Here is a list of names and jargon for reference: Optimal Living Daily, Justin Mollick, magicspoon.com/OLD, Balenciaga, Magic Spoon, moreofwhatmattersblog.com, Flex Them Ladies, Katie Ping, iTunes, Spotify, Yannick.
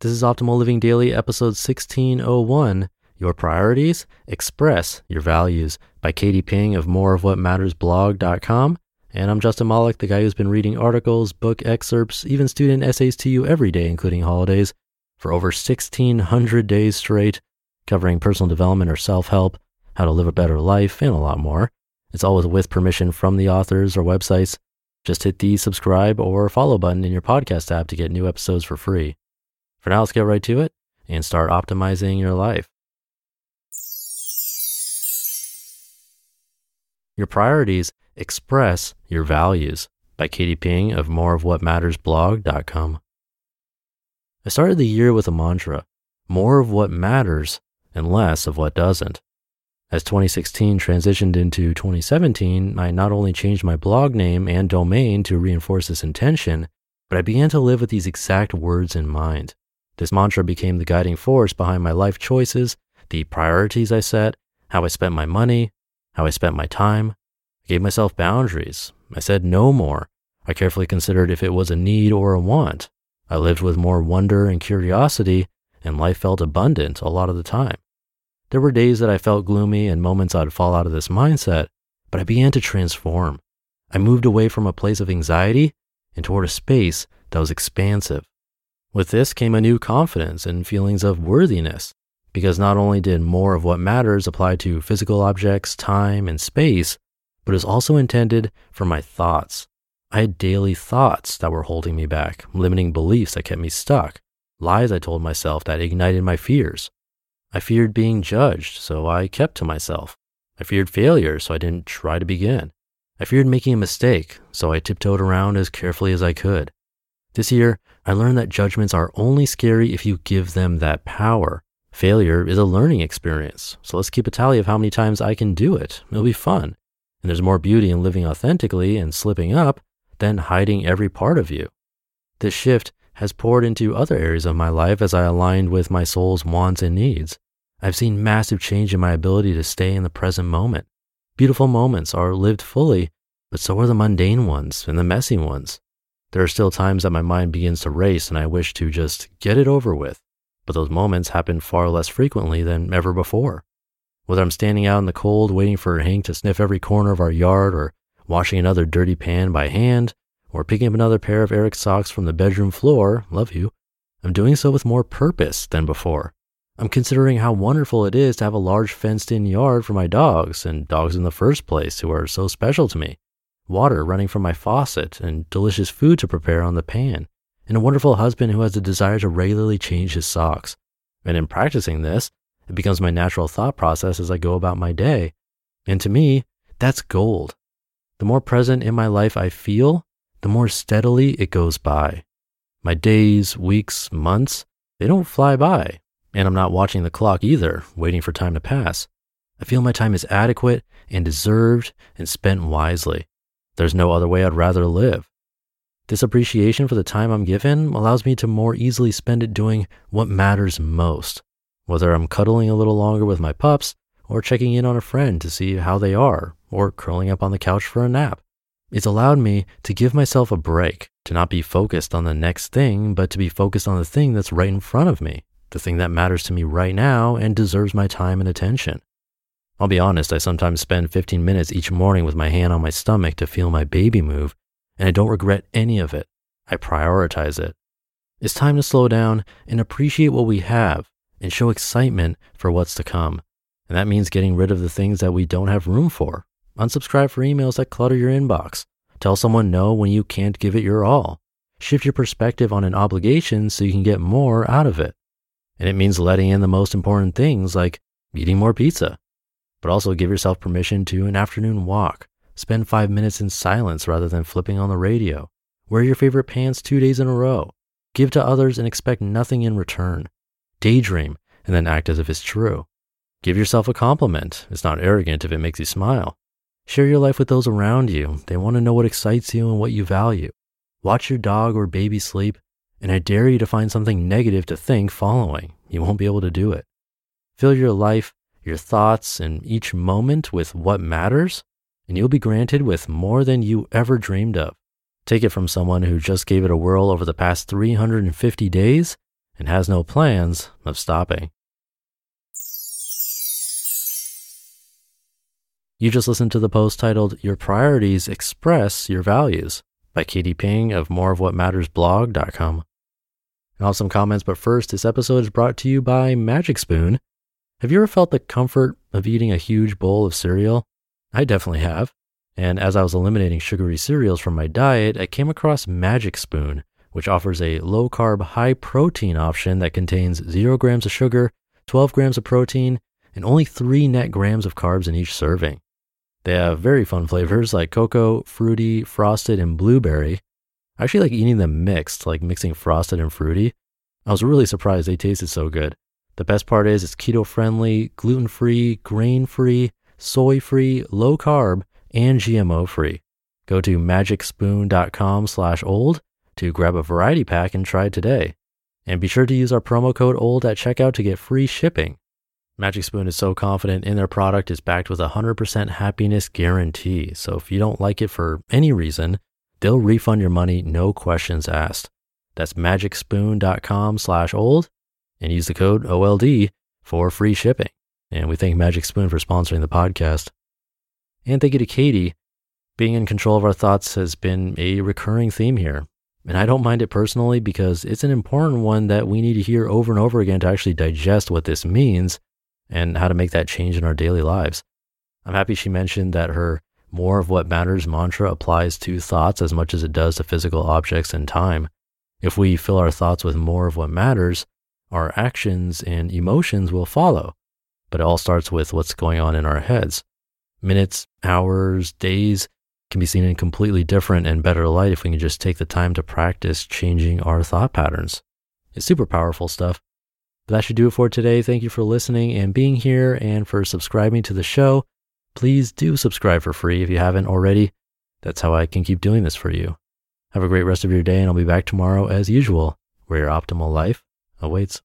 This is Optimal Living Daily, episode 1601, Your Priorities, Express Your Values, by Katie Ping of moreofwhatmattersblog.com. And I'm Justin Mollick, the guy who's been reading articles, book excerpts, even student essays to you every day, including holidays, for over 1,600 days straight, covering personal development or self-help, how to live a better life, and a lot more. It's always with permission from the authors or websites. Just hit the subscribe or follow button in your podcast app to get new episodes for free. For now, let's get right to it and start optimizing your life. Your Priorities, Express Your Values, by Katie Ping of moreofwhatmattersblog.com. I started the year with a mantra, more of what matters and less of what doesn't. As 2016 transitioned into 2017, I not only changed my blog name and domain to reinforce this intention, but I began to live with these exact words in mind. This mantra became the guiding force behind my life choices, the priorities I set, how I spent my money, how I spent my time. I gave myself boundaries. I said no more. I carefully considered if it was a need or a want. I lived with more wonder and curiosity, and life felt abundant a lot of the time. There were days that I felt gloomy and moments I'd fall out of this mindset, but I began to transform. I moved away from a place of anxiety and toward a space that was expansive. With this came a new confidence and feelings of worthiness, because not only did more of what matters apply to physical objects, time, and space, but is also intended for my thoughts. I had daily thoughts that were holding me back, limiting beliefs that kept me stuck, lies I told myself that ignited my fears. I feared being judged, so I kept to myself. I feared failure, so I didn't try to begin. I feared making a mistake, so I tiptoed around as carefully as I could. This year, I learned that judgments are only scary if you give them that power. Failure is a learning experience, so let's keep a tally of how many times I can do it. It'll be fun. And there's more beauty in living authentically and slipping up than hiding every part of you. This shift has poured into other areas of my life as I aligned with my soul's wants and needs. I've seen massive change in my ability to stay in the present moment. Beautiful moments are lived fully, but so are the mundane ones and the messy ones. There are still times that my mind begins to race and I wish to just get it over with, but those moments happen far less frequently than ever before. Whether I'm standing out in the cold waiting for Hank to sniff every corner of our yard, or washing another dirty pan by hand, or picking up another pair of Eric's socks from the bedroom floor, love you, I'm doing so with more purpose than before. I'm considering how wonderful it is to have a large fenced-in yard for my dogs, and dogs in the first place who are so special to me, water running from my faucet, and delicious food to prepare on the pan, and a wonderful husband who has the desire to regularly change his socks. And in practicing this, it becomes my natural thought process as I go about my day. And to me, that's gold. The more present in my life I feel, the more steadily it goes by. My days, weeks, months, they don't fly by. And I'm not watching the clock either, waiting for time to pass. I feel my time is adequate and deserved and spent wisely. There's no other way I'd rather live. This appreciation for the time I'm given allows me to more easily spend it doing what matters most, whether I'm cuddling a little longer with my pups or checking in on a friend to see how they are or curling up on the couch for a nap. It's allowed me to give myself a break, to not be focused on the next thing, but to be focused on the thing that's right in front of me, the thing that matters to me right now and deserves my time and attention. I'll be honest, I sometimes spend 15 minutes each morning with my hand on my stomach to feel my baby move, and I don't regret any of it. I prioritize it. It's time to slow down and appreciate what we have and show excitement for what's to come. And that means getting rid of the things that we don't have room for. Unsubscribe for emails that clutter your inbox. Tell someone no when you can't give it your all. Shift your perspective on an obligation so you can get more out of it. And it means letting in the most important things, like eating more pizza. But also give yourself permission to an afternoon walk. Spend 5 minutes in silence rather than flipping on the radio. Wear your favorite pants 2 days in a row. Give to others and expect nothing in return. Daydream and then act as if it's true. Give yourself a compliment. It's not arrogant if it makes you smile. Share your life with those around you. They want to know what excites you and what you value. Watch your dog or baby sleep, and I dare you to find something negative to think following. You won't be able to do it. Fill your life, your thoughts, and each moment with what matters, and you'll be granted with more than you ever dreamed of. Take it from someone who just gave it a whirl over the past 350 days and has no plans of stopping. You just listened to the post titled Your Priorities Express Your Values by Katie Ping of moreofwhatmattersblog.com. And I'll have some comments, but first, this episode is brought to you by Magic Spoon. Have you ever felt the comfort of eating a huge bowl of cereal? I definitely have. And as I was eliminating sugary cereals from my diet, I came across Magic Spoon, which offers a low-carb, high-protein option that contains 0 grams of sugar, 12 grams of protein, and only 3 net grams of carbs in each serving. They have very fun flavors like cocoa, fruity, frosted, and blueberry. I actually like eating them mixed, like mixing frosted and fruity. I was really surprised they tasted so good. The best part is it's keto-friendly, gluten-free, grain-free, soy-free, low-carb, and GMO-free. Go to magicspoon.com/old to grab a variety pack and try today. And be sure to use our promo code OLD at checkout to get free shipping. Magic Spoon is so confident in their product, it's backed with a 100% happiness guarantee. So if you don't like it for any reason, they'll refund your money, no questions asked. That's magicspoon.com/old and use the code OLD for free shipping. And we thank Magic Spoon for sponsoring the podcast. And thank you to Katie. Being in control of our thoughts has been a recurring theme here. And I don't mind it personally because it's an important one that we need to hear over and over again to actually digest what this means and how to make that change in our daily lives. I'm happy she mentioned that her More of What Matters mantra applies to thoughts as much as it does to physical objects and time. If we fill our thoughts with more of what matters, our actions and emotions will follow. But it all starts with what's going on in our heads. Minutes, hours, days can be seen in completely different and better light if we can just take the time to practice changing our thought patterns. It's super powerful stuff. But that should do it for today. Thank you for listening and being here and for subscribing to the show. Please do subscribe for free if you haven't already. That's how I can keep doing this for you. Have a great rest of your day, and I'll be back tomorrow as usual, where your optimal life awaits.